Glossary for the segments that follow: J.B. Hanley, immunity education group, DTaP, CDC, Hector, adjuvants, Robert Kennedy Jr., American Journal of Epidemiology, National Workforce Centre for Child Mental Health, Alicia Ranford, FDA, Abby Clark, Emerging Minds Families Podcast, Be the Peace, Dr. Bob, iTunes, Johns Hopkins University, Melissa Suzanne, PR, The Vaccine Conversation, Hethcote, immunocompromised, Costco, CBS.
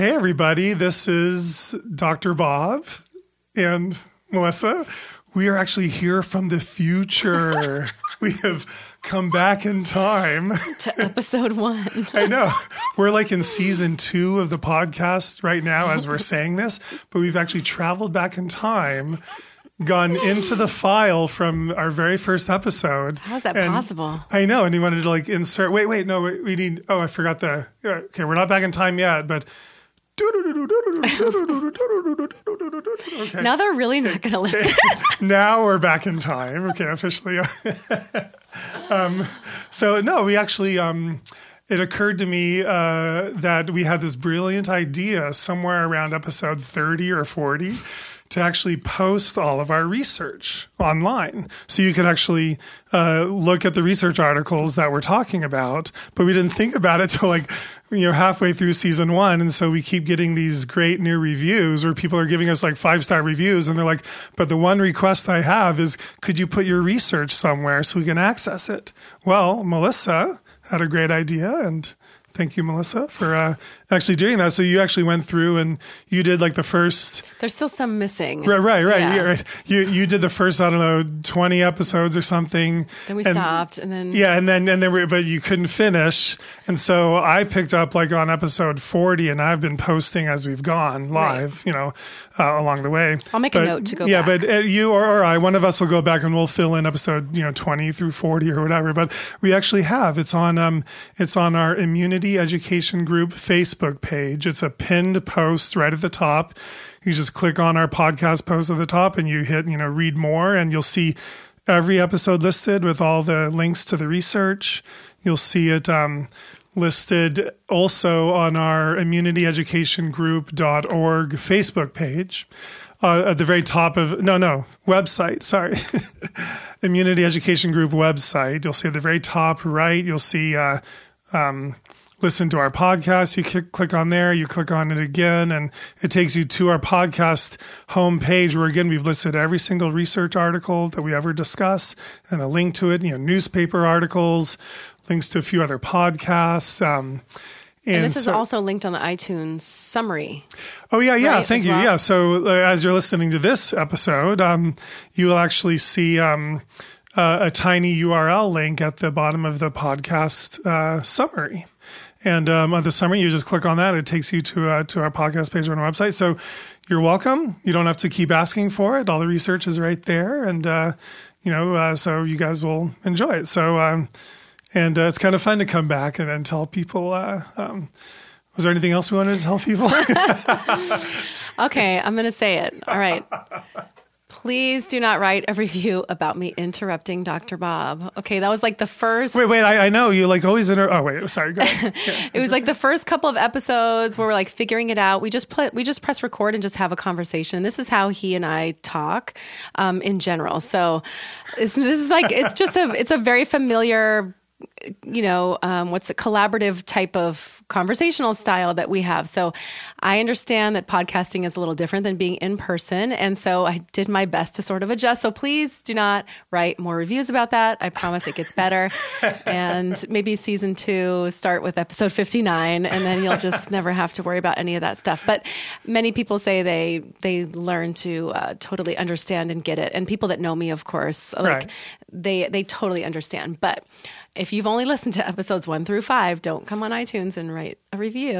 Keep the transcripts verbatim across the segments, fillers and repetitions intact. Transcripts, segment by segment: Hey, everybody. This is Doctor Bob and Melissa. We are actually here from the future. We have come back in time. To episode one. I know. We're like in season two of the podcast right now as we're saying this, but we've actually traveled back in time, gone into the file from our very first episode. How's that and possible? I know. And he wanted to like insert, wait, wait, no, we need, oh, I forgot the, okay, we're not back in time yet, but. Okay. Now they're really not going to listen. Now we're back in time. Okay, officially. um, so no, we actually, um, it occurred to me uh, that we had this brilliant idea somewhere around episode thirty or forty to actually post all of our research online. So you could actually uh, look at the research articles that we're talking about, but we didn't think about it till like, you know, halfway through season one. And so we keep getting these great new reviews where people are giving us like five-star reviews. And they're like, but the one request I have is, could you put your research somewhere so we can access it? Well, Melissa had a great idea, and thank you, Melissa, for uh, actually doing that. So you actually went through and you did like the first. There's still some missing. Right, right, right. Yeah. Yeah, right. You you did the first, I don't know, twenty episodes or something. Then we and, stopped, and then yeah, and then and then we, but you couldn't finish, and so I picked up like on episode forty, and I've been posting as we've gone live, right. you know, uh, along the way. I'll make but, a note to go. Yeah, back. But uh, you or, or I, one of us will go back and we'll fill in episode you know twenty through forty or whatever. But we actually have it's on um it's on our immunity education group Facebook page. It's a pinned post right at the top. You just click on our podcast post at the top and you hit, you know, read more, and you'll see every episode listed with all the links to the research. You'll see it um, listed also on our immunity education group dot org Facebook page. Uh, at the very top of, no, no, website, sorry, Immunity Education Group website. You'll see at the very top right, you'll see uh, um, listen to our podcast. You click on there, you click on it again, and it takes you to our podcast homepage where, again, we've listed every single research article that we ever discuss and a link to it, you know, newspaper articles, links to a few other podcasts. Um, and, and this so, is also linked on the iTunes summary. Oh, yeah, yeah. Right, thank you. Well? Yeah. So uh, as you're listening to this episode, um, you will actually see um, uh, a tiny U R L link at the bottom of the podcast uh, summary. And um, on the summary, you just click on that. It takes you to uh, to our podcast page on our website. So you're welcome. You don't have to keep asking for it. All the research is right there. And, uh, you know, uh, so you guys will enjoy it. So um, and uh, it's kind of fun to come back and, and tell people. Uh, um, was there anything else we wanted to tell people? Okay, I'm going to say it. All right. Please do not write a review about me interrupting Doctor Bob. Okay, that was like the first. Wait, wait, I, I know. You like always interrupt. Oh, wait, sorry. Go ahead. Yeah. It was like the first couple of episodes where we're like figuring it out. We just play, we just press record and just have a conversation. This is how he and I talk um, in general. So it's, this is like, it's just a, it's a very familiar, you know, um, what's a collaborative type of conversational style that we have. So I understand that podcasting is a little different than being in person. And so I did my best to sort of adjust. So please do not write more reviews about that. I promise it gets better. And maybe season two, start with episode fifty-nine, and then you'll just never have to worry about any of that stuff. But many people say they, they learn to uh, totally understand and get it. And people that know me, of course, like right. they, they totally understand. But if you've only listened to episodes one through five, don't come on iTunes and write a review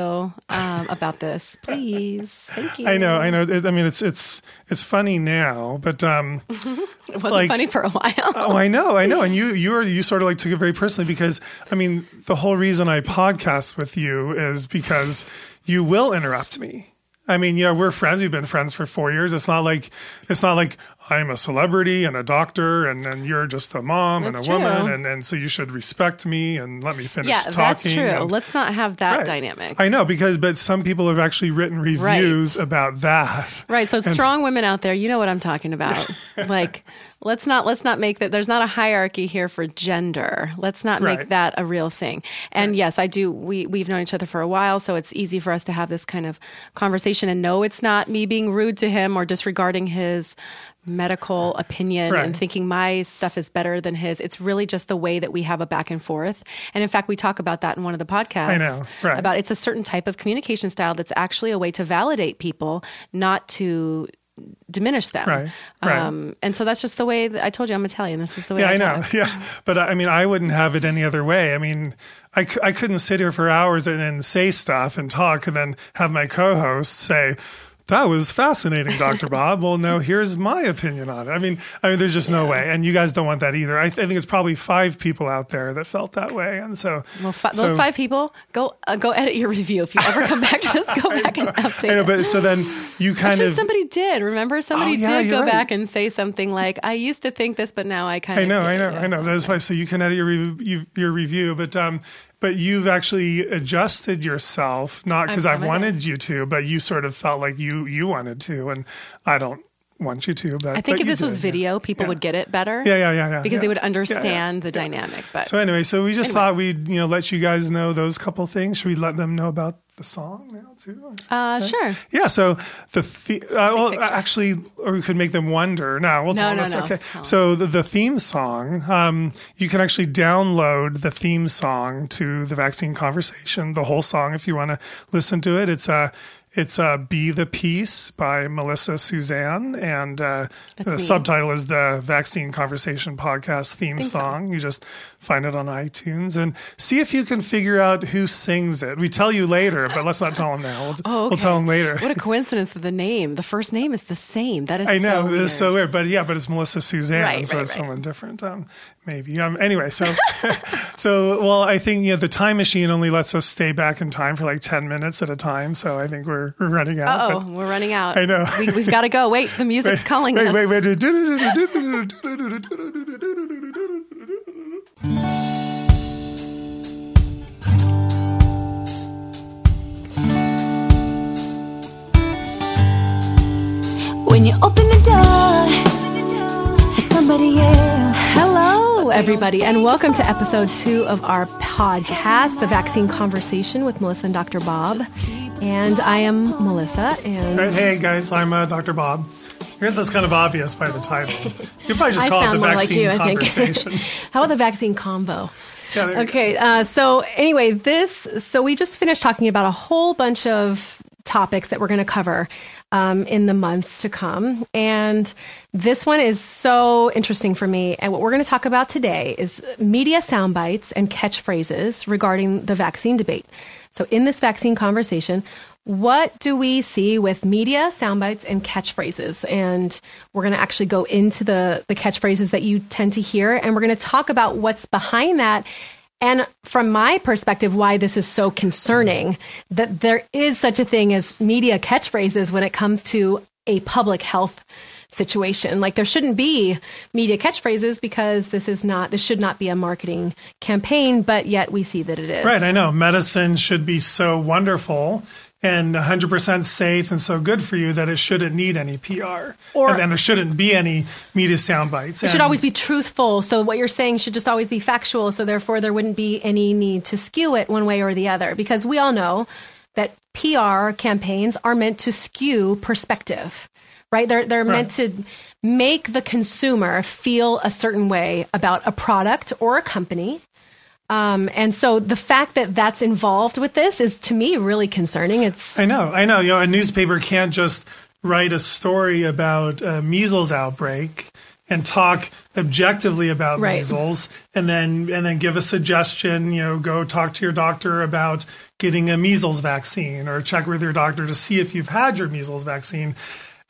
um, about this, please. Thank you. I know, I know. It, I mean, it's it's it's funny now, but um, it wasn't like, funny for a while. Oh, I know, I know. And you you are, you sort of like took it very personally because I mean, the whole reason I podcast with you is because you will interrupt me. I mean, you know, we're friends. We've been friends for four years. It's not like it's not like I'm a celebrity and a doctor, and then you're just a mom that's and a true. woman, and, and so you should respect me and let me finish yeah, talking. Yeah, that's true. And, let's not have that right. dynamic. I know, because but some people have actually written reviews right. about that. Right. So it's strong women out there, you know what I'm talking about. Like, let's not let's not make that. There's not a hierarchy here for gender. Let's not right. make that a real thing. And right. yes, I do. We we've known each other for a while, so it's easy for us to have this kind of conversation. And no, it's not me being rude to him or disregarding his medical opinion right. and thinking my stuff is better than his. It's really just the way that we have a back and forth. And in fact, we talk about that in one of the podcasts. I know, right. About it's a certain type of communication style that's actually a way to validate people, not to diminish them. Right, right. Um, and so that's just the way that I told you I'm Italian. This is the way yeah, I, I know. It. Yeah. But I mean, I wouldn't have it any other way. I mean, I, c- I couldn't sit here for hours and, and say stuff and talk and then have my co-host say, that was fascinating, Doctor Bob. Well, no, here's my opinion on it. I mean, I mean, there's just yeah. no way. And you guys don't want that either. I, th- I think it's probably five people out there that felt that way. And so, well, f- so those five people, go uh, go edit your review. If you ever come back to this, go back know, and update I know, it. But so then you kind Actually, of... somebody did, remember? Somebody oh, yeah, did go right. back and say something like, I used to think this, but now I kind of... I know, I know, I know. That's why, so you can edit your, re- your review, but... um But you've actually adjusted yourself, not because I've wanted best. you to, but you sort of felt like you you wanted to, and I don't want you to. But I think but if this did, was video, yeah. people yeah. would get it better. Yeah, yeah, yeah, yeah. Because yeah. they would understand yeah, yeah. the yeah. dynamic. But so anyway, so we just anyway. thought we'd you know let you guys know those couple things. Should we let them know about the song now too? Uh, okay. Sure. Yeah. So the, the uh, well actually, or we could make them wonder. No, we'll tell no, them. No, that's no. okay. No. So the, the theme song, um, you can actually download the theme song to the Vaccine Conversation, the whole song, if you want to listen to it. It's a, uh, it's uh, Be the Peace by Melissa Suzanne, and uh, the me. subtitle is The Vaccine Conversation Podcast Theme Song. So. You just find it on iTunes and see if you can figure out who sings it. We tell you later, but let's not tell them now. We'll, oh, okay. we'll tell them later. What a coincidence that the name, the first name is the same. That is I know, so weird. It's so weird, but yeah, but it's Melissa Suzanne, right, so right, it's right. someone different. Um, Maybe. Um, anyway, so, so well, I think you know, the time machine only lets us stay back in time for like ten minutes at a time. So I think we're, we're running out. Oh, we're running out. I know. we, we've got to go. Wait, the music's wait, calling wait, us. Wait, wait, wait. When you open the door for somebody else. Hello. Hello, everybody, and welcome to episode two of our podcast, The Vaccine Conversation with Melissa and Doctor Bob. And I am Melissa. And right, hey, guys, I'm uh, Doctor Bob. I guess that's kind of obvious by the title. You probably just call it The Vaccine like you, Conversation. How about The Vaccine Combo? Yeah, okay, uh, so anyway, this, so we just finished talking about a whole bunch of topics that we're going to cover Um, in the months to come. And this one is so interesting for me. And what we're going to talk about today is media soundbites and catchphrases regarding the vaccine debate. So in this vaccine conversation, what do we see with media soundbites and catchphrases? And we're going to actually go into the, the catchphrases that you tend to hear. And we're going to talk about what's behind that. And from my perspective, why this is so concerning, that there is such a thing as media catchphrases when it comes to a public health situation. Like there shouldn't be media catchphrases because this is not, this should not be a marketing campaign, but yet we see that it is. Right. I know. Medicine should be so wonderful and one hundred percent safe and so good for you that it shouldn't need any P R. Or, and then there shouldn't be any media sound bites. It and, should always be truthful. So what you're saying should just always be factual. So therefore, there wouldn't be any need to skew it one way or the other. Because we all know that P R campaigns are meant to skew perspective, right? They're, they're right. meant to make the consumer feel a certain way about a product or a company. Um, and so the fact that that's involved with this is, to me, really concerning. It's I know, I know. You know, a newspaper can't just write a story about a measles outbreak and talk objectively about right. measles, and then and then give a suggestion. You know, go talk to your doctor about getting a measles vaccine, or check with your doctor to see if you've had your measles vaccine.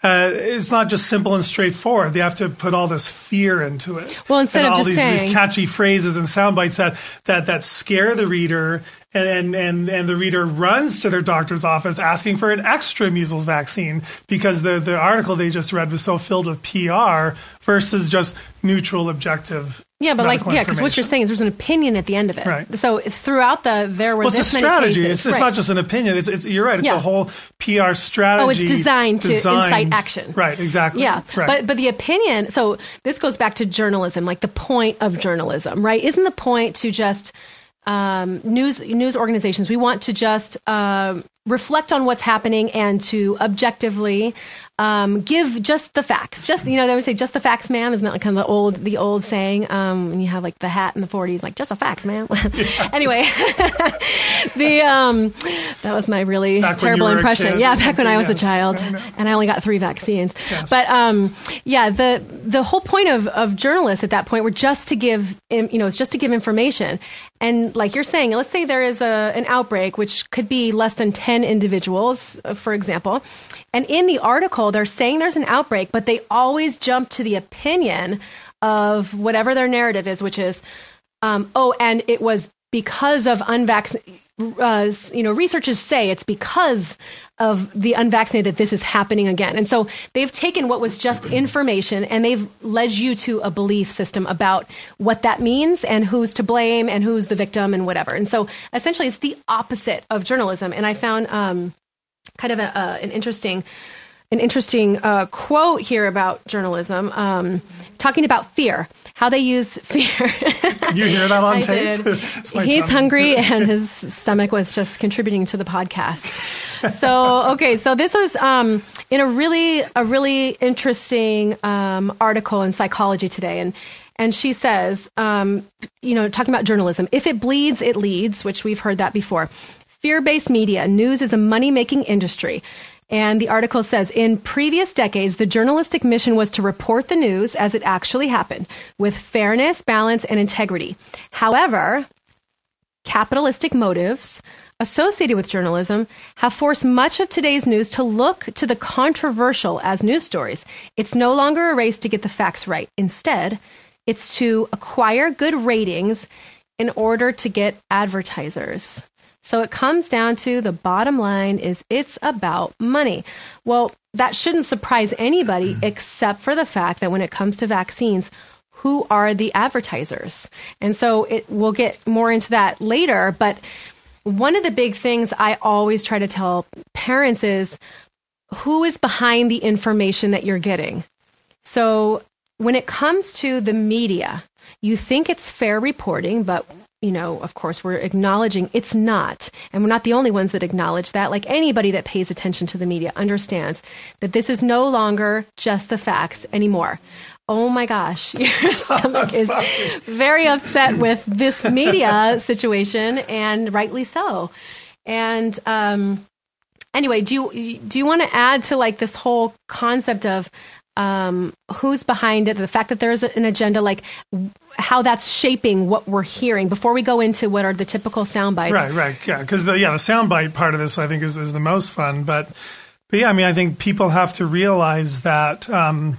Uh, it's not just simple and straightforward. They have to put all this fear into it. Well, instead and of all just these, saying these catchy phrases and sound bites that, that, that scare the reader, and, and, and, and the reader runs to their doctor's office asking for an extra measles vaccine because the, the article they just read was so filled with P R versus just neutral, objective. Yeah, but like, yeah, because what you're saying is there's an opinion at the end of it. Right. So throughout the, there were well, this many cases. It's a strategy. It's, it's right. not just an opinion. It's, it's you're right. It's yeah. a whole P R strategy. Oh, it's designed, designed to incite action. Right, exactly. Yeah, right. But, but the opinion, so this goes back to journalism, like the point of journalism, right? Isn't the point to just, um, news, news organizations, we want to just, um, reflect on what's happening and to objectively um, give just the facts. Just, you know, they would say just the facts, ma'am. Isn't that like kind of the old, the old saying? Um, and you have like the hat in the forties, like just the facts, ma'am. Anyway, the um, that was my really back terrible impression. Yeah. Back when I was yes. a child no, no. and I only got three vaccines, yes. but um, yeah, the, the whole point of, of journalists at that point were just to give, you know, it's just to give information. And like you're saying, let's say there is a, an outbreak, which could be less than ten individuals, for example. And in the article, they're saying there's an outbreak, but they always jump to the opinion of whatever their narrative is, which is, um, oh, and it was because of unvaccinated, uh, you know, researchers say it's because of the unvaccinated that this is happening again. And so they've taken what was just information and they've led you to a belief system about what that means and who's to blame and who's the victim and whatever. And so essentially it's the opposite of journalism. And I found um, kind of a, uh, an interesting an interesting uh, quote here about journalism, um, talking about fear. How they use fear. You hear that on I tape? Did. He's tongue. hungry and his stomach was just contributing to the podcast. So, okay. So this was um, in a really, a really interesting um, article in Psychology Today. And, and she says, um, you know, talking about journalism, if it bleeds, it leads, which we've heard that before. Fear-based media, news is a money-making industry. And the article says, in previous decades, the journalistic mission was to report the news as it actually happened, with fairness, balance, and integrity. However, capitalistic motives associated with journalism have forced much of today's news to look to the controversial as news stories. It's no longer a race to get the facts right. Instead, it's to acquire good ratings in order to get advertisers. So it comes down to the bottom line is it's about money. Well, that shouldn't surprise anybody except for the fact that when it comes to vaccines, who are the advertisers? And so it, we'll get more into that later. But one of the big things I always try to tell parents is who is behind the information that you're getting. So when it comes to the media, you think it's fair reporting, but you know, of course, we're acknowledging it's not. And we're not the only ones that acknowledge that. Like anybody that pays attention to the media understands that this is no longer just the facts anymore. Oh my gosh, your stomach is very upset with this media situation, and rightly so. And um, anyway, do you, do you want to add to like this whole concept of Um, who's behind it, the fact that there is an agenda, like how that's shaping what we're hearing before we go into what are the typical sound bites. Right, right. Yeah, because the, yeah, the sound bite part of this, I think, is, is the most fun. But, but, yeah, I mean, I think people have to realize that um,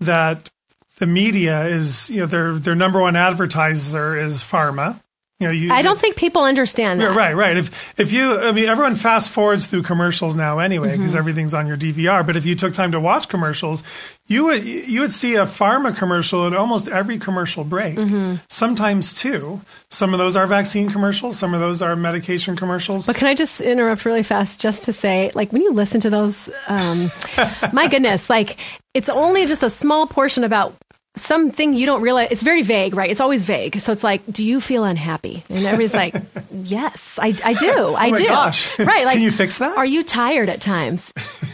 that the media is, you know, their their number one advertiser is pharma. You know, you, I don't think people understand that. Right, right. If if you, I mean, everyone fast forwards through commercials now anyway, because mm-hmm. everything's on your D V R. But if you took time to watch commercials, you would you would see a pharma commercial at almost every commercial break. Mm-hmm. Sometimes two. Some of those are vaccine commercials. Some of those are medication commercials. But can I just interrupt really fast just to say, like, when you listen to those, um, my goodness, like it's only just a small portion about something you don't realize. It's very vague, right? It's always vague. So it's like, do you feel unhappy? And everybody's like, yes, I, I do. I oh my do. Gosh. Right. Like, can you fix that? Are you tired at times?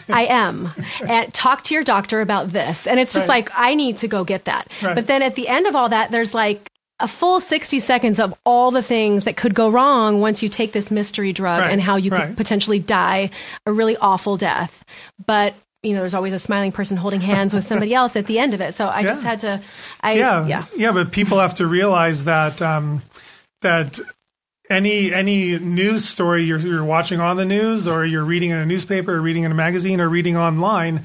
I am. And talk to your doctor about this. And it's just right. like, I need to go get that. Right. But then at the end of all that, there's like a full sixty seconds of all the things that could go wrong once you take this mystery drug right. and how you right. could potentially die a really awful death. But you know, there's always a smiling person holding hands with somebody else at the end of it. So I yeah. just had to, I, yeah. yeah. Yeah. But people have to realize that, um, that any, any news story you're, you're watching on the news or you're reading in a newspaper or reading in a magazine or reading online,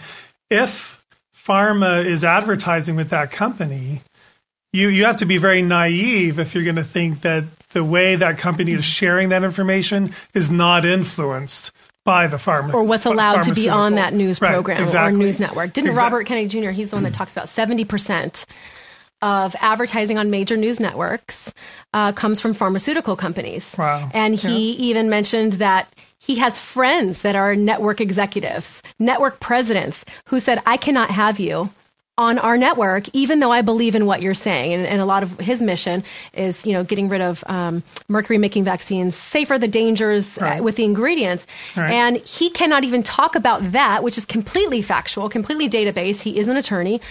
if pharma is advertising with that company, you, you have to be very naive if you're going to think that the way that company is sharing that information is not influenced by the pharma, or what's allowed to be on that news program right, exactly. or news network. Didn't exactly. Robert Kennedy Junior, he's the one that talks about seventy percent of advertising on major news networks uh, comes from pharmaceutical companies. Wow. And he yeah. even mentioned that he has friends that are network executives, network presidents who said, I cannot have you on our network, even though I believe in what you're saying. And, and a lot of his mission is, you know, getting rid of um, mercury, making vaccines safer, the dangers right. uh, with the ingredients. Right. And he cannot even talk about that, which is completely factual, completely data-based. He is an attorney.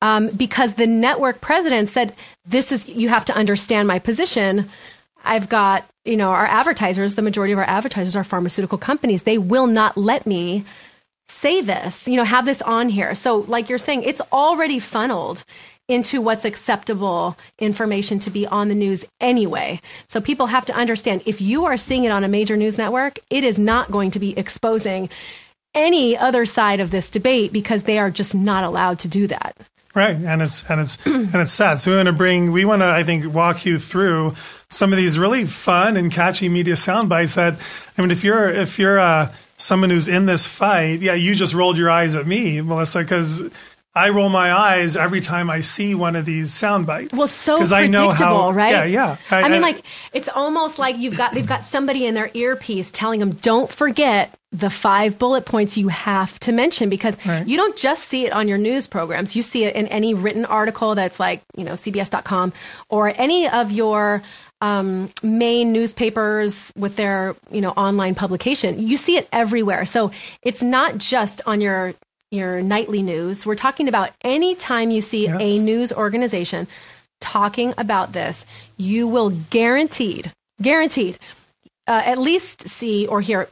Um, because the network president said, this is, you have to understand my position. I've got, you know, our advertisers, the majority of our advertisers are pharmaceutical companies. They will not let me say this, you know, have this on here. So like you're saying, it's already funneled into what's acceptable information to be on the news anyway. So people have to understand, if you are seeing it on a major news network, it is not going to be exposing any other side of this debate because they are just not allowed to do that. Right. And it's, and it's, and it's sad. So we want to bring, we want to, I think, walk you through some of these really fun and catchy media sound bites that, I mean, if you're, if you're, uh, someone who's in this fight, yeah, you just rolled your eyes at me, Melissa, because I roll my eyes every time I see one of these sound bites. Well, so predictable, I know how, right? Yeah, yeah. I, I mean, I, like, it's almost like you've got, they've got somebody in their earpiece telling them, don't forget the five bullet points you have to mention, because right. you don't just see it on your news programs. You see it in any written article that's like, you know, C B S dot com or any of your um, main newspapers with their, you know, online publication. You see it everywhere. So it's not just on your your nightly news. We're talking about any time you see yes. a news organization talking about this, you will guaranteed, guaranteed, uh, at least see or hear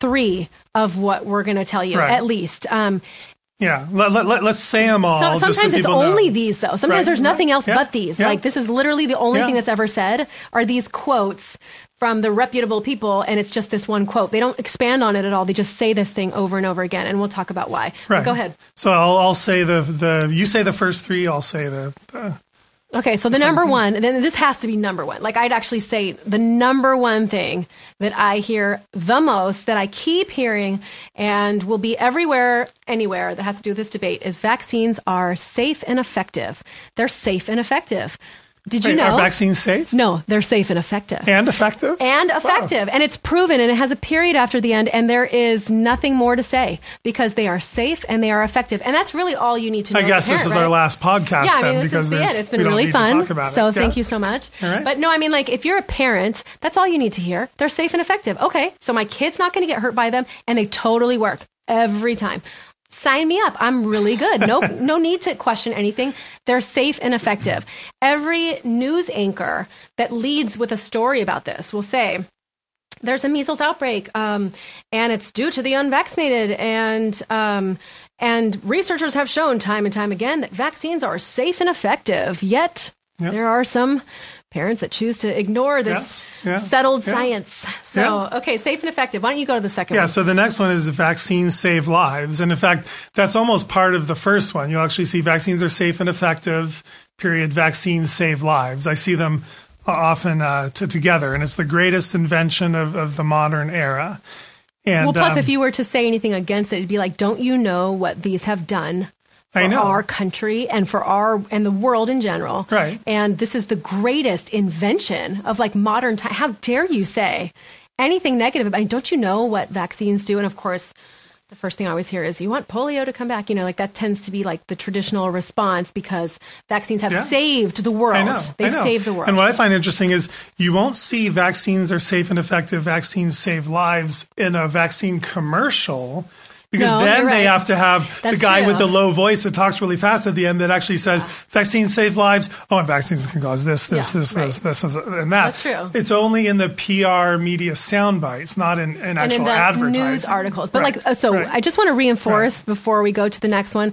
three of what we're going to tell you, right. at least. Um, yeah, let, let, let, let's say them all. So, sometimes so it's only know. These, though. Sometimes right. there's nothing right. else yeah. but these. Yeah. Like, this is literally the only yeah. thing that's ever said are these quotes from the reputable people, and it's just this one quote. They don't expand on it at all. They just say this thing over and over again, and we'll talk about why. Right. Go ahead. So I'll, I'll say the, the, you say the first three, I'll say the... the okay, so the something. Number one, then this has to be number one. Like, I'd actually say the number one thing that I hear the most, that I keep hearing, and will be everywhere, anywhere that has to do with this debate, is vaccines are safe and effective. They're safe and effective. Did you Wait, know? Are vaccines safe? No, they're safe and effective. And effective? And effective. Wow. And it's proven, and it has a period after the end, and there is nothing more to say because they are safe and they are effective. And that's really all you need to know. I guess parent, this is right? our last podcast yeah, then I mean, this because is it. It's been really fun. So it. Thank yeah. you so much. All right. But no, I mean, like, if you're a parent, that's all you need to hear. They're safe and effective. Okay, so my kid's not going to get hurt by them, and they totally work every time. Sign me up. I'm really good. No, no need to question anything. They're safe and effective. Every news anchor that leads with a story about this will say, there's a measles outbreak, um, and it's due to the unvaccinated. And, um, and researchers have shown time and time again that vaccines are safe and effective. Yet yep. there are some parents that choose to ignore this yeah, yeah, settled yeah, science. So, yeah. okay, safe and effective. Why don't you go to the second yeah, one? Yeah, so the next one is vaccines save lives. And in fact, that's almost part of the first one. You'll actually see vaccines are safe and effective, period. Vaccines save lives. I see them often uh, t- together, and it's the greatest invention of, of the modern era. And, well, plus, um, if you were to say anything against it, it'd be like, don't you know what these have done? For I know. Our country and for our and the world in general. Right. And this is the greatest invention of like modern time. How dare you say anything negative? I mean, don't you know what vaccines do? And of course, the first thing I always hear is you want polio to come back. You know, like that tends to be like the traditional response because vaccines have yeah. saved the world. I know. They've I know. saved the world. And what I find interesting is you won't see vaccines are safe and effective, vaccines save lives in a vaccine commercial. Because no, then right. they have to have That's the guy true. With the low voice that talks really fast at the end that actually says, yeah. vaccines save lives. Oh, and vaccines can cause this, this, yeah, this, right. this, this, and that. That's true. It's only in the P R media sound bites, not in, in actual and in the advertising. News articles. But right. like, so right. I just want to reinforce right. before we go to the next one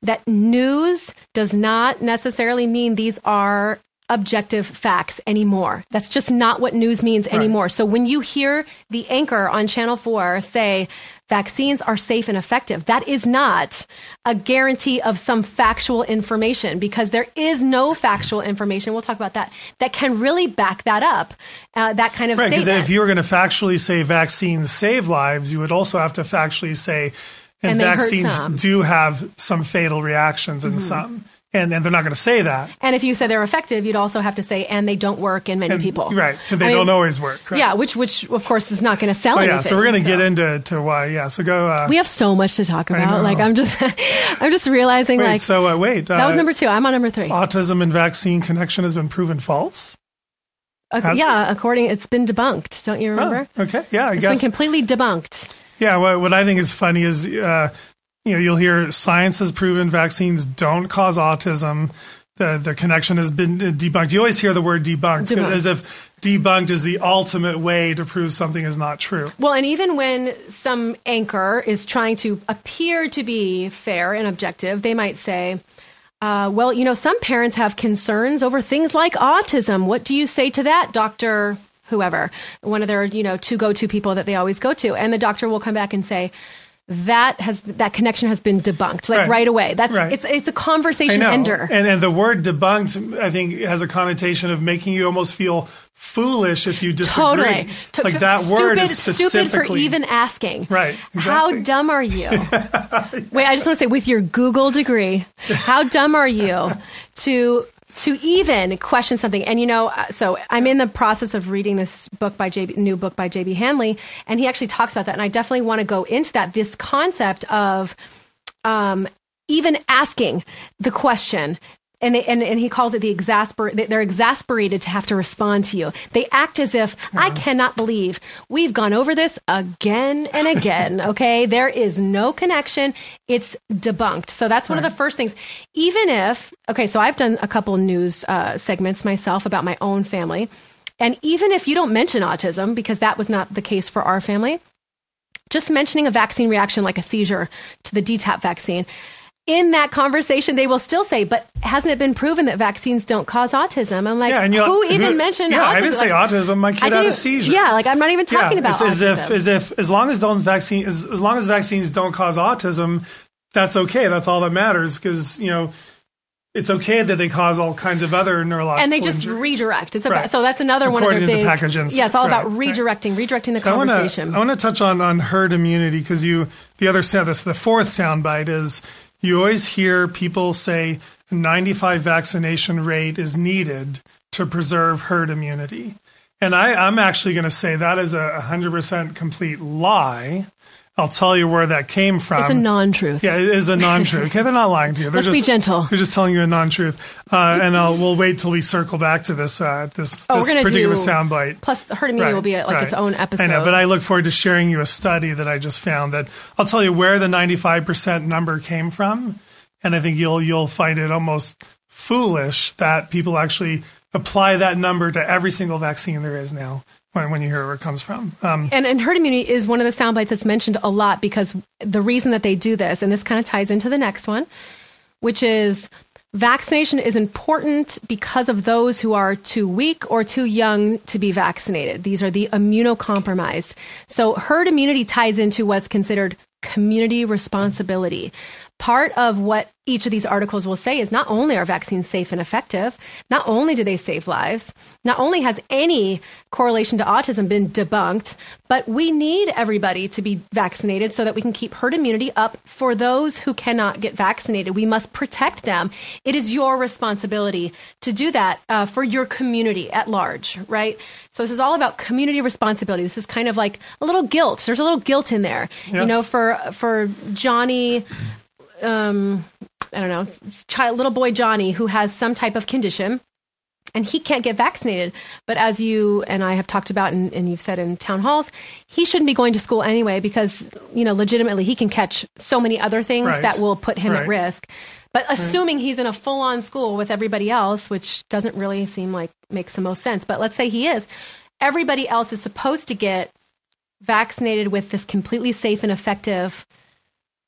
that news does not necessarily mean these are objective facts anymore. That's just not what news means anymore. Right. So when you hear the anchor on Channel four say, vaccines are safe and effective, that is not a guarantee of some factual information because there is no factual information. We'll talk about that. That can really back that up, uh, that kind of right, statement. Because if you were going to factually say vaccines save lives, you would also have to factually say, and, and vaccines do have some fatal reactions in mm-hmm. some. And, and they're not going to say that. And if you said they're effective, you'd also have to say, and they don't work in many and, people. Right. And they I don't mean, always work. Right? Yeah, which, which of course, is not going to sell so, yeah, anything. So we're going to so. get into to why. Yeah, so go. Uh, we have so much to talk about. Like, I'm just I'm just realizing, wait, like. So uh, wait. Uh, that was number two. I'm on number three. Autism and vaccine connection has been proven false. Okay, yeah, it? according, it's been debunked. Don't you remember? Oh, okay. Yeah, I it's guess. It's been completely debunked. Yeah, what, what I think is funny is. Uh, You know, you'll hear science has proven vaccines don't cause autism. The the connection has been debunked. You always hear the word debunked, debunked. as if debunked is the ultimate way to prove something is not true. Well, and even when some anchor is trying to appear to be fair and objective, they might say, uh, well, you know, some parents have concerns over things like autism. What do you say to that, Doctor Whoever? One of their, you know, two go-to people that they always go to. And the doctor will come back and say, That has that connection has been debunked, like right, right away. That's right. it's it's a conversation ender. And and the word debunked, I think, has a connotation of making you almost feel foolish if you disagree. Totally. Like F- that stupid, word is specifically. Stupid for even asking. Right. Exactly. How dumb are you? Yes. Wait, I just want to say, with your Google degree, how dumb are you to to even question something? And, you know, so I'm in the process of reading this book by J B, new book by J B. Hanley, and he actually talks about that. And I definitely want to go into that, this concept of um, even asking the question. And, they, and and he calls it the exasper. They're exasperated to have to respond to you. They act as if, yeah. I cannot believe we've gone over this again and again. Okay, there is no connection. It's debunked. So that's one right. of the first things. Even if okay, so I've done a couple news uh, segments myself about my own family, and even if you don't mention autism, because that was not the case for our family, just mentioning a vaccine reaction like a seizure to the D TaP vaccine. In that conversation, they will still say, but hasn't it been proven that vaccines don't cause autism? I'm like, yeah, who even who, mentioned yeah, autism? I didn't say like, autism. My kid had a seizure. Yeah, like I'm not even talking yeah, about it's autism. As if, as if, as long as don't vaccine, as, as long as vaccines don't cause autism, that's okay. That's all that matters, because you know it's okay that they cause all kinds of other neurological and they just injuries. Redirect. It's about, right. so that's another According one of their big. Package inserts, yeah, it's all right, about redirecting, right. redirecting the so conversation. I want to touch on on herd immunity, because you the other this the fourth soundbite is. You always hear people say ninety-five vaccination rate is needed to preserve herd immunity. And I, I'm actually going to say that is a one hundred percent complete lie. I'll tell you where that came from. It's a non-truth. Yeah, it is a non-truth. Okay, they're not lying to you. They're Let's just, be gentle. They're just telling you a non-truth. Uh, and I'll, we'll wait till we circle back to this uh, this, oh, this particular do, soundbite. Plus, the herd immunity right, will be like right. its own episode. I know, but I look forward to sharing you a study that I just found that I'll tell you where the ninety-five percent number came from. And I think you'll you'll find it almost foolish that people actually apply that number to every single vaccine there is now. When you hear where it comes from. Um, and, and herd immunity is one of the sound bites that's mentioned a lot, because the reason that they do this, and this kind of ties into the next one, which is vaccination is important because of those who are too weak or too young to be vaccinated. These are the immunocompromised. So herd immunity ties into what's considered community responsibility. Part of what each of these articles will say is not only are vaccines safe and effective, not only do they save lives, not only has any correlation to autism been debunked, but we need everybody to be vaccinated so that we can keep herd immunity up for those who cannot get vaccinated. We must protect them. It is your responsibility to do that uh, for your community at large, right? So this is all about community responsibility. This is kind of like a little guilt. There's a little guilt in there, yes. you know, for for Johnny... Um, I don't know, child, little boy Johnny, who has some type of condition, and he can't get vaccinated. But as you and I have talked about, and, and you've said in town halls, he shouldn't be going to school anyway, because, you know, legitimately he can catch so many other things right. that will put him right. at risk. But assuming right. he's in a full-on school with everybody else, which doesn't really seem like makes the most sense. But let's say he is. Everybody else is supposed to get vaccinated with this completely safe and effective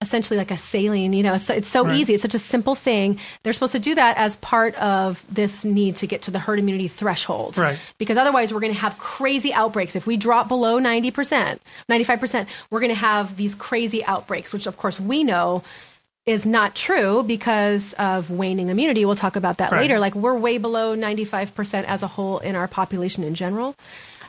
essentially like a saline, you know, it's, it's so right. easy. It's such a simple thing. They're supposed to do that as part of this need to get to the herd immunity threshold. Right. Because otherwise we're going to have crazy outbreaks. If we drop below ninety percent, ninety-five percent, we're going to have these crazy outbreaks, which of course we know is not true because of waning immunity. We'll talk about that right. later. Like we're way below ninety-five percent as a whole in our population in general.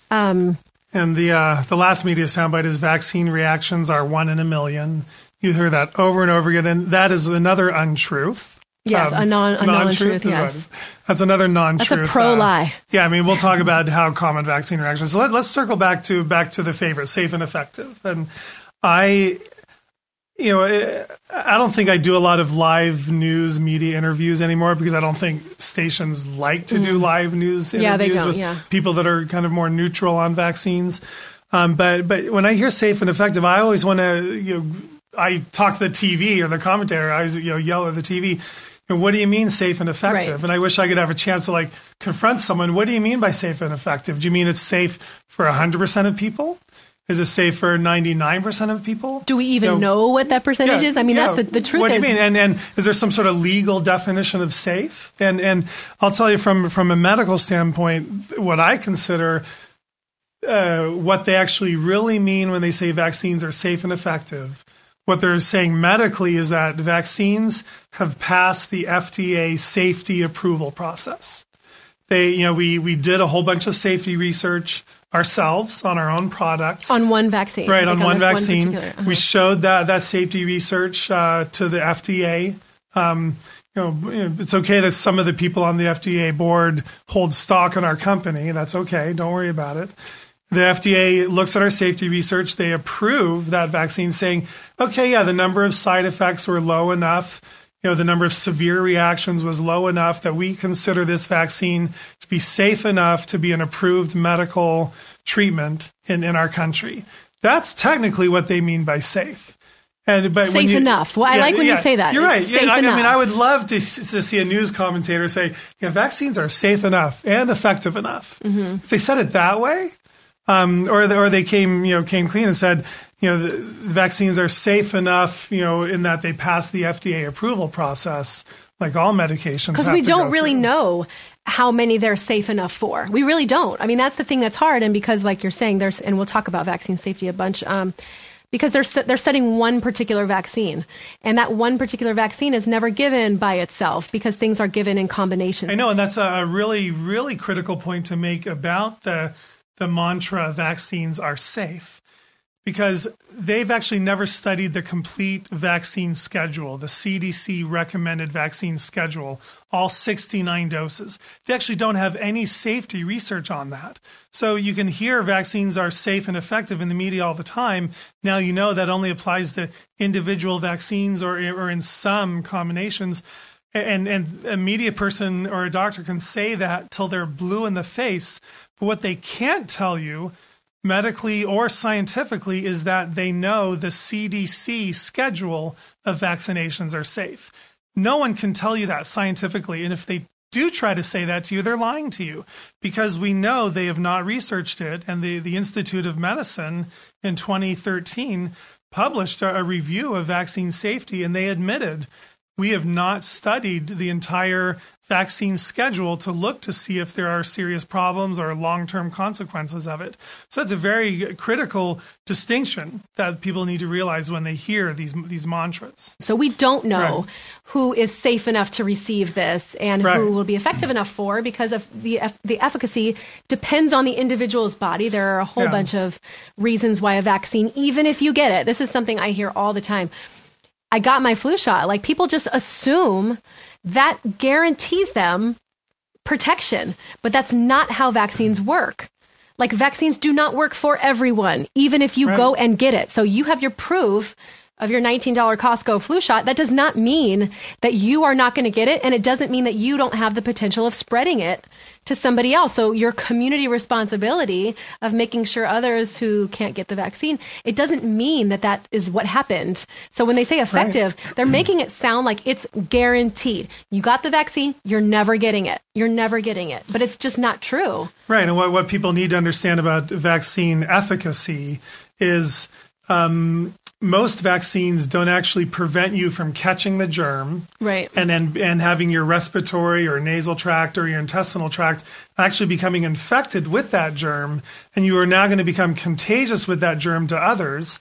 Um, and the, uh, the last media soundbite is vaccine reactions are one in a million. You hear that over and over again, and that is another untruth. Yes, um, a non a non-truth. Non yes. Well. That's another non-truth. That's a pro-lie. Uh, yeah, I mean, we'll talk about how common vaccine reactions. So let, let's circle back to back to the favorite, safe and effective. And I, you know, I don't think I do a lot of live news media interviews anymore because I don't think stations like to mm. do live news interviews yeah, they don't, with yeah. people that are kind of more neutral on vaccines. Um, but but when I hear safe and effective, I always want to you know. I talk to the T V or the commentator. I was, you know, yell at the T V. And what do you mean safe and effective? Right. And I wish I could have a chance to like confront someone. What do you mean by safe and effective? Do you mean it's safe for one hundred percent of people? Is it safe for ninety-nine percent of people? Do we even you know, know what that percentage yeah, is? I mean, yeah, that's the, the truth. What do you is, mean? And and is there some sort of legal definition of safe? And and I'll tell you from from a medical standpoint, what I consider uh, what they actually really mean when they say vaccines are safe and effective. What they're saying medically is that vaccines have passed the F D A safety approval process. They, you know, we we did a whole bunch of safety research ourselves on our own products. On one vaccine. Right, like on, on one vaccine. One uh-huh. We showed that, that safety research uh, to the F D A. Um, you know, it's okay that some of the people on the F D A board hold stock in our company. That's okay. Don't worry about it. The F D A looks at our safety research. They approve that vaccine saying, okay, yeah, the number of side effects were low enough. You know, the number of severe reactions was low enough that we consider this vaccine to be safe enough to be an approved medical treatment in, in our country. That's technically what they mean by safe. And, but safe you, enough. Well, I yeah, like when yeah, you say that. You're right. Yeah, I, I mean, I would love to, to see a news commentator say, yeah, vaccines are safe enough and effective enough. Mm-hmm. If they said it that way, Um, or, the, or they came, you know, came clean and said, you know, the, the vaccines are safe enough, you know, in that they pass the F D A approval process, like all medications. Because we don't really through. know how many they're safe enough for. We really don't. I mean, that's the thing that's hard. And because, like you're saying, there's, and we'll talk about vaccine safety a bunch. Um, Because they're they're studying one particular vaccine, and that one particular vaccine is never given by itself because things are given in combination. I know, and that's a really, really critical point to make about the. the mantra vaccines are safe, because they've actually never studied the complete vaccine schedule, the C D C recommended vaccine schedule, all sixty-nine doses. They actually don't have any safety research on that. So you can hear vaccines are safe and effective in the media all the time. Now you know that only applies to individual vaccines or, or in some combinations. And, and a media person or a doctor can say that till they're blue in the face. But what they can't tell you medically or scientifically is that they know the C D C schedule of vaccinations are safe. No one can tell you that scientifically. And if they do try to say that to you, they're lying to you, because we know they have not researched it. And the, the Institute of Medicine in twenty thirteen published a, a review of vaccine safety, and they admitted we have not studied the entire vaccine schedule to look to see if there are serious problems or long-term consequences of it. So that's a very critical distinction that people need to realize when they hear these these mantras. So we don't know right. who is safe enough to receive this and right. who will be effective enough for, because of the the efficacy depends on the individual's body. There are a whole yeah. bunch of reasons why a vaccine, even if you get it, this is something I hear all the time. I got my flu shot. Like, people just assume that guarantees them protection, but that's not how vaccines work. Like, vaccines do not work for everyone, even if you right. go and get it. So you have your proof of your nineteen dollars Costco flu shot. That does not mean that you are not going to get it. And it doesn't mean that you don't have the potential of spreading it to somebody else. So your community responsibility of making sure others who can't get the vaccine, it doesn't mean that that is what happened. So when they say effective, right. they're making it sound like it's guaranteed. You got the vaccine, you're never getting it. You're never getting it. But it's just not true. Right. And what, what people need to understand about vaccine efficacy is um, most vaccines don't actually prevent you from catching the germ, right? And and and having your respiratory or nasal tract or your intestinal tract actually becoming infected with that germ, and you are now going to become contagious with that germ to others,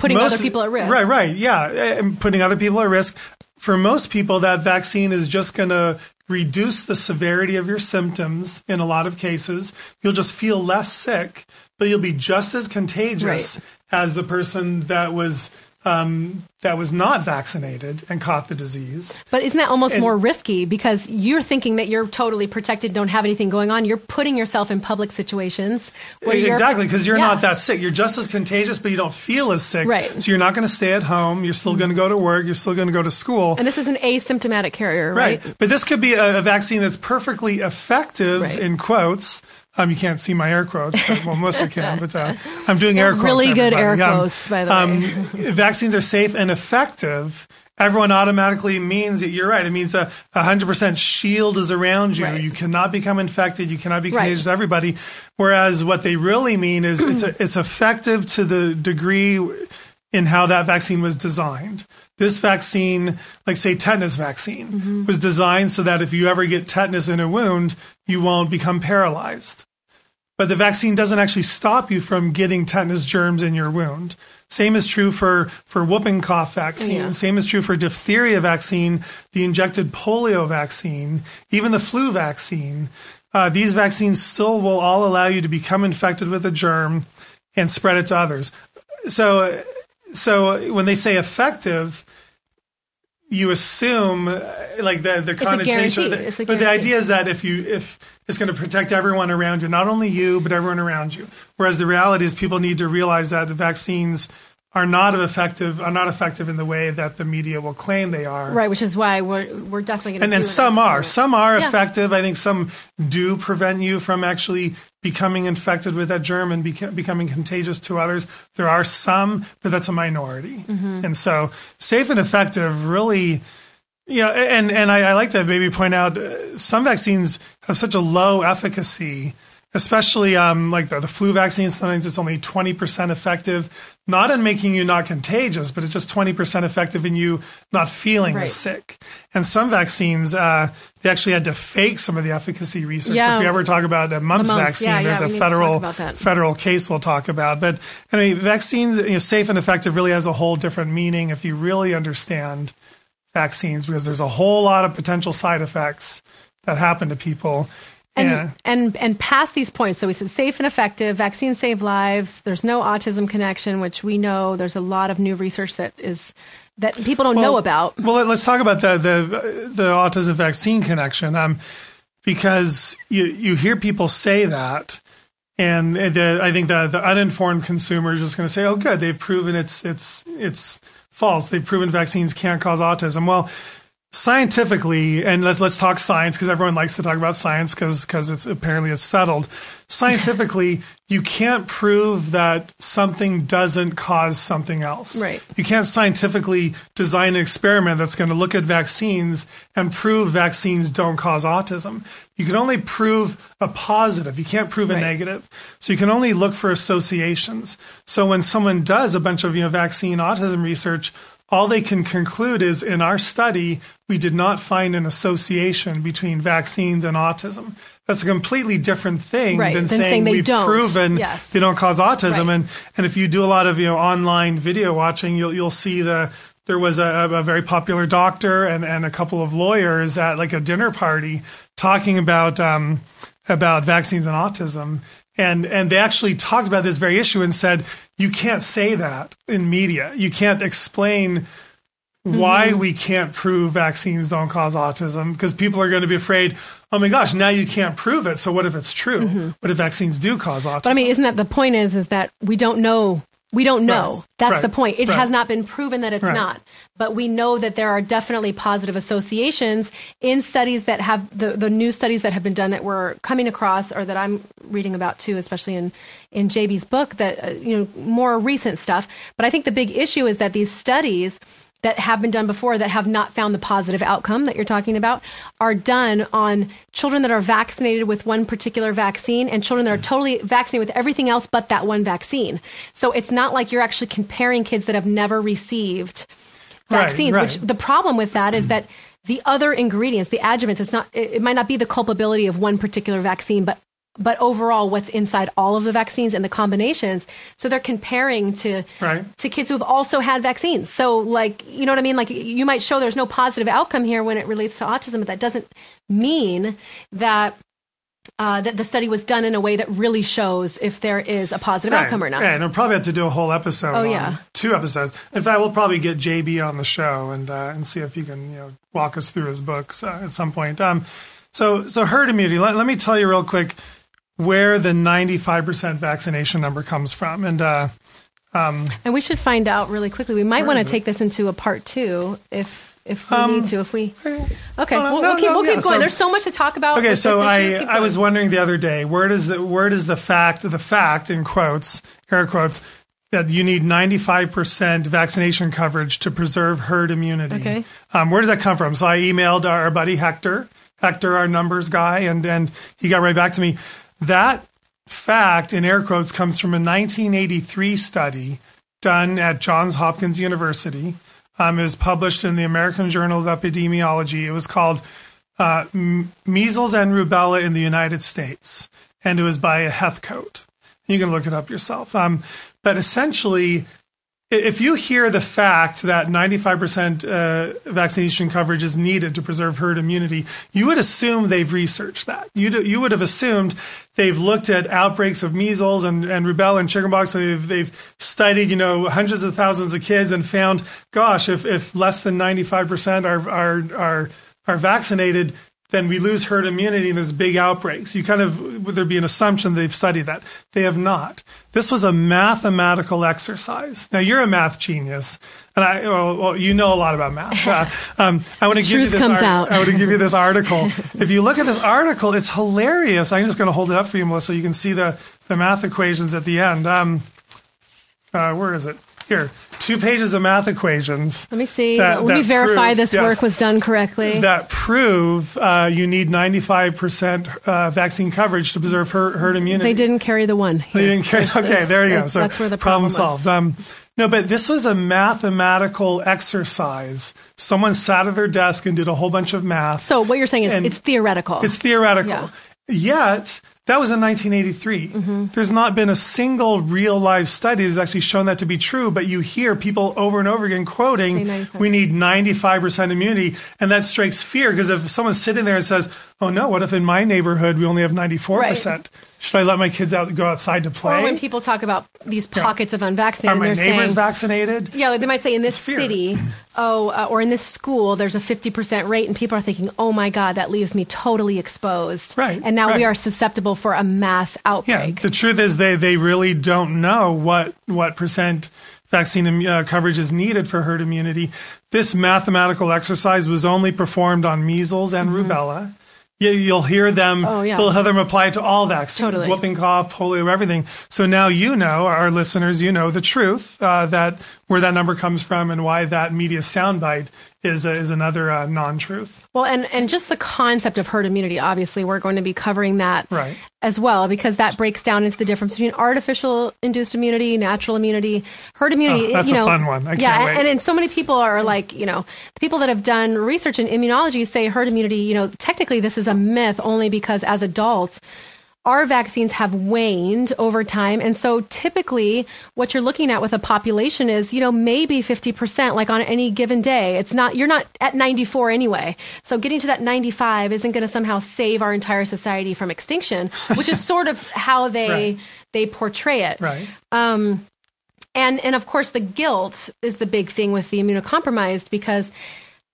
putting most, other people at risk. Right, right, yeah, and putting other people at risk. For most people, that vaccine is just going to reduce the severity of your symptoms. In a lot of cases, you'll just feel less sick, but you'll be just as contagious. Right. As the person that was um, that was not vaccinated and caught the disease. But isn't that almost and, more risky because you're thinking that you're totally protected, don't have anything going on. You're putting yourself in public situations where exactly, you're... Exactly, because you're yeah. not that sick. You're just as contagious, but you don't feel as sick. Right. So you're not going to stay at home. You're still going to go to work. You're still going to go to school. And this is an asymptomatic carrier, right? Right. But this could be a, a vaccine that's perfectly effective, right. in quotes. Um, you can't see my air quotes, but, well, Melissa can, but uh, I'm doing air quotes. Really good air quotes, by the um, way. Vaccines are safe and effective. Everyone automatically means that you're right. It means a one hundred percent shield is around you. Right. You cannot become infected. You cannot be contagious to everybody. Whereas what they really mean is it's a, it's effective to the degree in how that vaccine was designed. This vaccine, like say tetanus vaccine, mm-hmm. was designed so that if you ever get tetanus in a wound, you won't become paralyzed. But the vaccine doesn't actually stop you from getting tetanus germs in your wound. Same is true for, for whooping cough vaccine. Yeah. Same is true for diphtheria vaccine, the injected polio vaccine, even the flu vaccine. Uh, these vaccines still will all allow you to become infected with a germ and spread it to others. So, so when they say effective, you assume like the the it's connotation, the, but the idea is that if you if it's going to protect everyone around you, not only you but everyone around you. Whereas the reality is, people need to realize that the vaccines are not effective are not effective in the way that the media will claim they are. Right, which is why we're we're definitely going to. And then do some an are some are yeah. effective. I think some do prevent you from actually becoming infected with that germ and beca- becoming contagious to others. There are some, but that's a minority. Mm-hmm. And so safe and effective really, you know, and, and I, I like to maybe point out uh, some vaccines have such a low efficacy, especially um, like the, the flu vaccine. Sometimes it's only twenty percent effective, not in making you not contagious, but it's just twenty percent effective in you not feeling right. as sick. And some vaccines, uh, they actually had to fake some of the efficacy research. Yeah. If you ever talk about a mumps, the mumps vaccine, yeah, there's yeah, a federal federal case we'll talk about. But anyway, vaccines, you know, safe and effective really has a whole different meaning if you really understand vaccines, because there's a whole lot of potential side effects that happen to people. And, yeah. and and past these points, so we said safe and effective, vaccines save lives, there's no autism connection, which we know there's a lot of new research that is that people don't well, know about. Well, let's talk about the the, the autism vaccine connection, um, because you, you hear people say that, and the, I think the, the uninformed consumer is just going to say, oh, good, they've proven it's it's it's false. They've proven vaccines can't cause autism. Well, scientifically, and let's let's talk science because everyone likes to talk about science because because it's apparently it's settled. Scientifically, you can't prove that something doesn't cause something else. Right. You can't scientifically design an experiment that's going to look at vaccines and prove vaccines don't cause autism. You can only prove a positive. You can't prove a right. negative. So you can only look for associations. So when someone does a bunch of you know vaccine autism research, all they can conclude is, in our study, we did not find an association between vaccines and autism. That's a completely different thing right. than, than saying, saying they we've don't. proven yes. they don't cause autism. Right. And and if you do a lot of you know online video watching, you'll you'll see the there was a, a very popular doctor and, and a couple of lawyers at like a dinner party talking about um, about vaccines and autism. And and they actually talked about this very issue and said, you can't say that in media. You can't explain why mm-hmm. we can't prove vaccines don't cause autism, because people are going to be afraid, oh my gosh, now you can't prove it. So what if it's true? Mm-hmm. What if vaccines do cause autism? But I mean, isn't that the point is, is that we don't know. We don't know. Right. That's right. the point. It right. has not been proven that it's right. not. But we know that there are definitely positive associations in studies that have the, the new studies that have been done that we're coming across or that I'm reading about too, especially in, in J B's book that, uh, you know, more recent stuff. But I think the big issue is that these studies that have been done before that have not found the positive outcome that you're talking about are done on children that are vaccinated with one particular vaccine and children that are totally vaccinated with everything else but that one vaccine. So it's not like you're actually comparing kids that have never received vaccines, right, right. which the problem with that is that the other ingredients, the adjuvants, it's not, it might not be the culpability of one particular vaccine, but but overall what's inside all of the vaccines and the combinations. So they're comparing to right. to kids who have also had vaccines. So like, you know what I mean? Like you might show there's no positive outcome here when it relates to autism, but that doesn't mean that uh, that the study was done in a way that really shows if there is a positive right. outcome or not. Right, and we'll probably have to do a whole episode. Oh, on, yeah. Two episodes. In fact, we'll probably get J B on the show and uh, and see if he can you know walk us through his books uh, at some point. Um, so so herd immunity, let, let me tell you real quick where the ninety-five percent vaccination number comes from. And uh, um, and we should find out really quickly. We might want to take this into a part two if... If we um, need to, if we, okay, no, we'll, no, we'll keep, no, we'll keep yeah. going. So, there's so much to talk about. Okay, so I, I was wondering the other day, where does the, where does the fact, the fact in quotes, air quotes, that you need ninety-five percent vaccination coverage to preserve herd immunity. Okay. Um, where does that come from? So I emailed our buddy Hector, Hector, our numbers guy, and, and he got right back to me. That fact in air quotes comes from a nineteen eighty-three study done at Johns Hopkins University. Um, it was published in the American Journal of Epidemiology. It was called uh, Measles and Rubella in the United States, and it was by Hethcote. You can look it up yourself. Um, but essentially, if you hear the fact that ninety-five percent uh, vaccination coverage is needed to preserve herd immunity, you would assume they've researched that. You'd, you would have assumed they've looked at outbreaks of measles and, and rubella and chickenpox, and they've, they've studied, you know, hundreds of thousands of kids and found, gosh, if, if less than ninety-five percent are, are, are, are vaccinated, then we lose herd immunity and there's big outbreaks. You kind of, would there be an assumption they've studied that? They have not. This was a mathematical exercise. Now, you're a math genius, and I, well, well you know a lot about math. Uh, um, I want to give you this art- I want to give you this article. If you look at this article, it's hilarious. I'm just going to hold it up for you, Melissa. You can see the, the math equations at the end. Um, uh, where is it? Here, two pages of math equations. Let me see. That, Let that me verify prove, this yes, work was done correctly. That prove uh, you need ninety-five percent uh, vaccine coverage to preserve her, herd immunity. They didn't carry the one. Here. They didn't carry. This, okay, this, there you go. So that's where the problem, problem solved. Um, no, but this was a mathematical exercise. Someone sat at their desk and did a whole bunch of math. So what you're saying is it's theoretical. It's theoretical. Yeah. Yet, that was in nineteen eighty-three. Mm-hmm. There's not been a single real live study that's actually shown that to be true, but you hear people over and over again quoting, we need ninety-five percent immunity, and that strikes fear, because if someone's sitting there and says, oh no, what if in my neighborhood we only have ninety-four percent? Right. Should I let my kids out go outside to play? Or when people talk about these pockets yeah. of unvaccinated, are my they're neighbors saying, vaccinated? Yeah, like they might say in this city, oh, uh, or in this school, there's a fifty percent rate, and people are thinking, "Oh my God, that leaves me totally exposed." Right, and now right. we are susceptible for a mass outbreak. Yeah, the truth is they they really don't know what what percent vaccine uh, coverage is needed for herd immunity. This mathematical exercise was only performed on measles and mm-hmm. rubella. You'll hear them, oh, yeah. they'll have them apply to all vaccines, totally. Whooping cough, polio, everything. So now you know, our listeners, you know the truth, uh, that where that number comes from and why that media soundbite is uh, is another uh, non-truth. Well, and, and just the concept of herd immunity, obviously, we're going to be covering that right. as well, because that breaks down into the difference between artificial induced immunity, natural immunity, herd immunity. Oh, that's you a know, fun one. I yeah, can't wait. And, and so many people are like, you know, the people that have done research in immunology say herd immunity, you know, technically this is a myth only because as adults, our vaccines have waned over time. And so typically what you're looking at with a population is, you know, maybe fifty percent, like on any given day. It's not, you're not at ninety-four anyway. So getting to that ninety-five isn't going to somehow save our entire society from extinction, which is sort of how they, right. they portray it. Right. Um, and, and of course the guilt is the big thing with the immunocompromised, because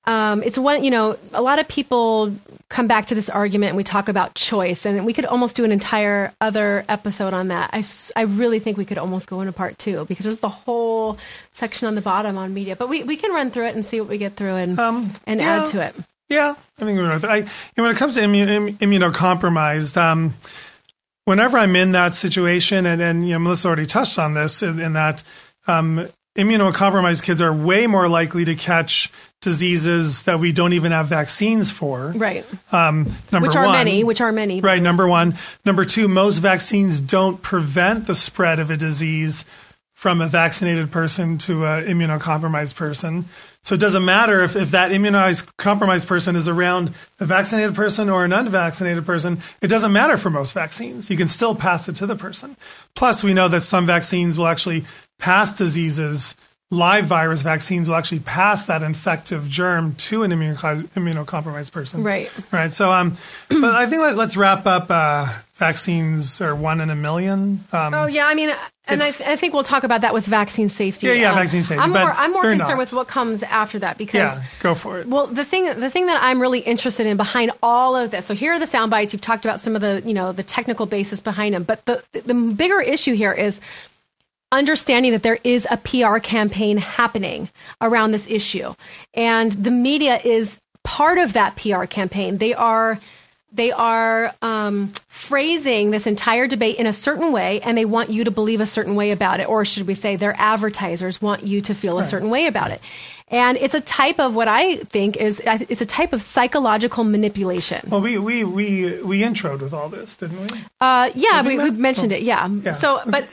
Um, it's one, you know, a lot of people come back to this argument and we talk about choice, and we could almost do an entire other episode on that. I, I really think we could almost go into part two, because there's the whole section on the bottom on media, but we, we can run through it and see what we get through and um, and yeah, add to it. Yeah. I think we're I, you know, when it comes to immun, immunocompromised, um, whenever I'm in that situation, and, and you know, Melissa already touched on this in, in that um, immunocompromised kids are way more likely to catch diseases that we don't even have vaccines for. Right. Um, number which are one, many, which are many. Right. Number one. Number two, most vaccines don't prevent the spread of a disease from a vaccinated person to an immunocompromised person. So it doesn't matter if, if that immunized compromised person is around a vaccinated person or an unvaccinated person. It doesn't matter for most vaccines. You can still pass it to the person. Plus, we know that some vaccines will actually pass diseases live virus vaccines will actually pass that infective germ to an immunocompromised person. Right. Right. So, um, but I think let, let's wrap up uh, vaccines are one in a million. Um, oh, yeah. I mean, and I, th- I think we'll talk about that with vaccine safety. Yeah, yeah, um, vaccine safety. I'm more, I'm more concerned not. with what comes after that because. Yeah, go for it. Well, the thing, the thing that I'm really interested in behind all of this. So here are the sound bites. You've talked about some of the, you know, the technical basis behind them. But the the bigger issue here is understanding that there is a P R campaign happening around this issue. And the media is part of that P R campaign. They are they are um, phrasing this entire debate in a certain way, and they want you to believe a certain way about it. Or should we say their advertisers want you to feel right. a certain way about it. And it's a type of what I think is, it's a type of psychological manipulation. Well, we we we, we introed with all this, didn't we? Uh, yeah, Did we, we mentioned oh. it, yeah. yeah. So, but...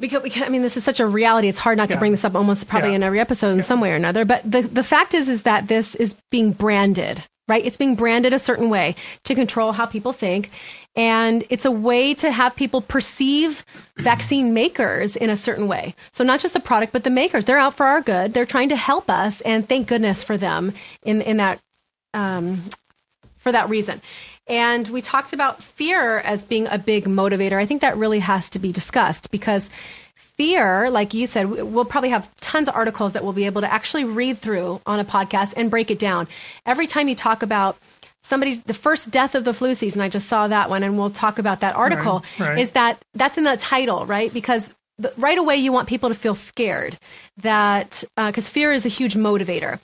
Because we can, I mean, this is such a reality. It's hard not yeah. to bring this up almost probably yeah. in every episode in yeah. some way or another. But the, the fact is, is that this is being branded, right? It's being branded a certain way to control how people think. And it's a way to have people perceive vaccine makers in a certain way. So not just the product, but the makers. They're out for our good. They're trying to help us. And thank goodness for them in, in that, um, for that reason. And we talked about fear as being a big motivator. I think that really has to be discussed because fear, like you said, we'll probably have tons of articles that we'll be able to actually read through on a podcast and break it down. Every time you talk about somebody, the first death of the flu season, I just saw that one, and we'll talk about that article, right, right. is that that's in the title, right? Because the, right away you want people to feel scared that because uh, fear is a huge motivator.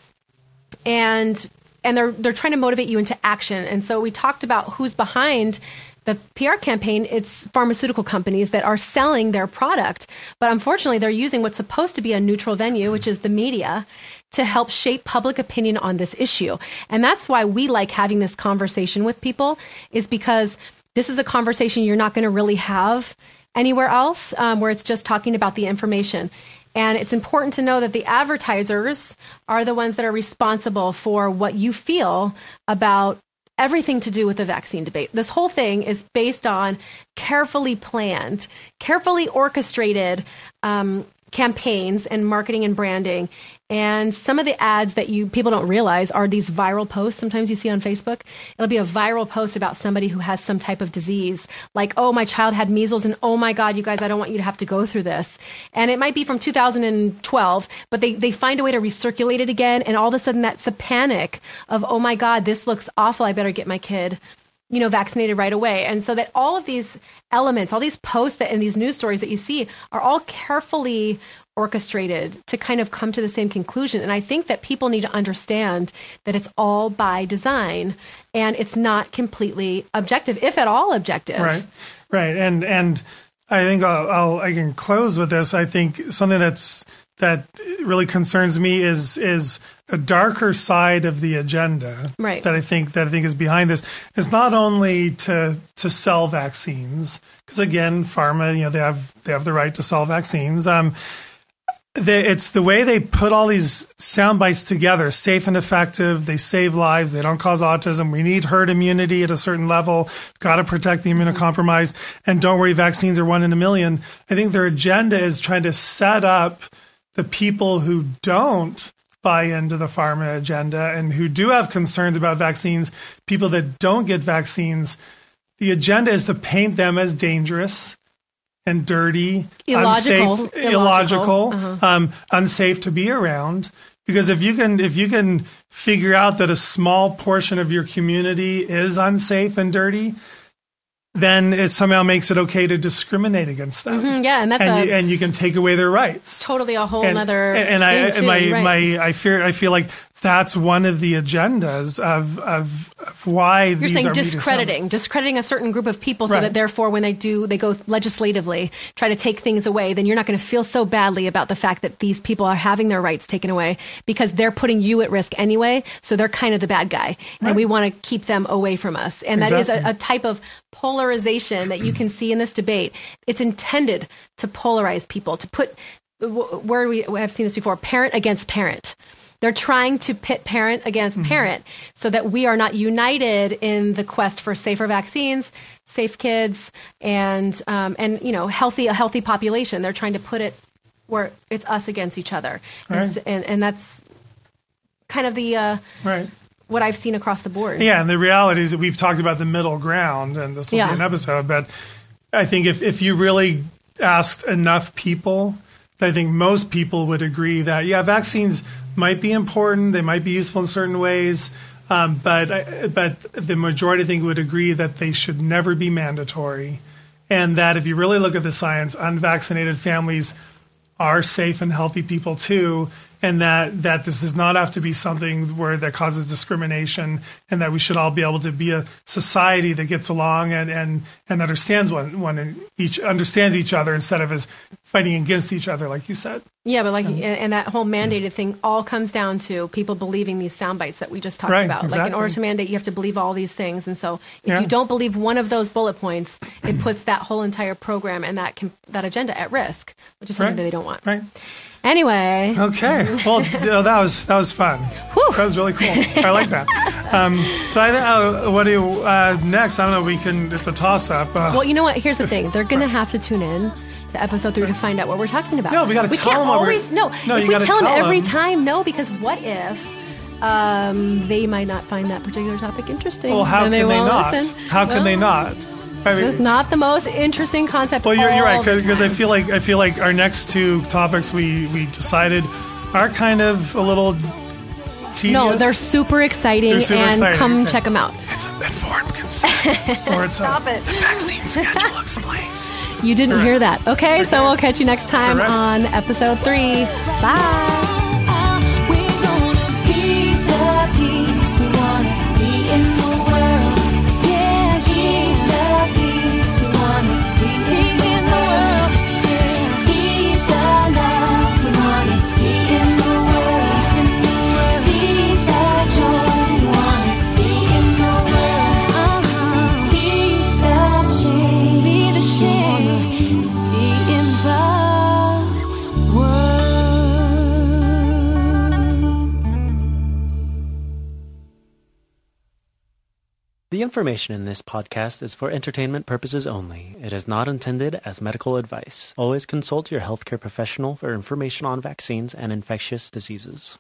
And And they're they're trying to motivate you into action. And so we talked about who's behind the P R campaign. It's pharmaceutical companies that are selling their product. But unfortunately, they're using what's supposed to be a neutral venue, which is the media, to help shape public opinion on this issue. And that's why we like having this conversation with people, is because this is a conversation you're not going to really have anywhere else, um, where it's just talking about the information. And it's important to know that the advertisers are the ones that are responsible for what you feel about everything to do with the vaccine debate. This whole thing is based on carefully planned, carefully orchestrated um, campaigns and marketing and branding. And some of the ads that you people don't realize are these viral posts. Sometimes you see on Facebook, it'll be a viral post about somebody who has some type of disease, like, oh, my child had measles, and oh my God, you guys, I don't want you to have to go through this. And it might be from two thousand twelve, but they, they find a way to recirculate it again. And all of a sudden that's the panic of, oh my God, this looks awful. I better get my kid, you know, vaccinated right away. And so that all of these elements, all these posts that, and these news stories that you see are all carefully orchestrated to kind of come to the same conclusion. And I think that people need to understand that it's all by design and it's not completely objective, if at all objective. Right. Right. And, and I think I'll, I'll I can close with this. I think something that's, that really concerns me is, is a darker side of the agenda right. that I think, that I think is behind this. It's not only to, to sell vaccines, because again, pharma, you know, they have, they have the right to sell vaccines. Um, It's the way they put all these sound bites together, safe and effective. They save lives. They don't cause autism. We need herd immunity at a certain level. Got to protect the immunocompromised. And don't worry, vaccines are one in a million. I think their agenda is trying to set up the people who don't buy into the pharma agenda and who do have concerns about vaccines, people that don't get vaccines. The agenda is to paint them as dangerous and dirty, illogical, unsafe, illogical, illogical uh-huh. um, unsafe to be around. Because if you can, if you can figure out that a small portion of your community is unsafe and dirty, then it somehow makes it okay to discriminate against them. Mm-hmm, yeah, and that's and, a, and you can take away their rights. Totally, a whole and, other. And, and I, and too, my, right. my, I fear, I feel like that's one of the agendas of of, of why you're these saying are discrediting, discrediting a certain group of people, so right. that therefore when they do, they go legislatively try to take things away. Then you're not going to feel so badly about the fact that these people are having their rights taken away because they're putting you at risk anyway. So they're kind of the bad guy, right. and we want to keep them away from us. And exactly. that is a, a type of polarization that you can see in this debate. It's intended to polarize people, to put where we have seen this before: parent against parent. They're trying to pit parent against parent mm-hmm. so that we are not united in the quest for safer vaccines, safe kids, and um, and you know healthy a healthy population. They're trying to put it where it's us against each other. Right. And, and, and that's kind of the uh, right. what I've seen across the board. Yeah, and the reality is that we've talked about the middle ground, and this will yeah. be an episode, but I think if, if you really asked enough people, I think most people would agree that, yeah, vaccines might be important, they might be useful in certain ways, um, but I, but the majority, I think, would agree that they should never be mandatory, and that if you really look at the science, unvaccinated families are safe and healthy people too, and that, that this does not have to be something where that causes discrimination, and that we should all be able to be a society that gets along and, and, and understands one, one and each understands each other instead of as fighting against each other, like you said. Yeah, but like, and, and that whole mandated yeah. thing all comes down to people believing these sound bites that we just talked right, about. Exactly. Like in order to mandate, you have to believe all these things. And so if yeah. you don't believe one of those bullet points, it puts that whole entire program and that, that agenda at risk, which is something right. that they don't want. Right. Anyway. Okay. Well, that was that was fun. Whew. That was really cool. I like that. Um, so I uh, what do you, uh, next? I don't know. We can. It's a toss up. Uh, well, you know what? Here's the thing. They're gonna have to tune in to episode three to find out what we're talking about. No, we gotta we tell can't them. Always, no, no. If you we tell, tell them every time, no, because what if? Um, they might not find that particular topic interesting. Well, how and can they, they not? Listen. How can well, they not? I mean, it's not the most interesting concept. Well, you're, you're right, because I feel like I feel like our next two topics we, we decided are kind of a little tedious. No, they're super exciting, they're super and exciting. Come okay. check them out. It's informed consent, or it's Stop a, it. The vaccine schedule explained. You didn't Correct. Hear that, okay? Correct. So we'll catch you next time Correct. On episode three. Bye. The information in this podcast is for entertainment purposes only. It is not intended as medical advice. Always consult your healthcare professional for information on vaccines and infectious diseases.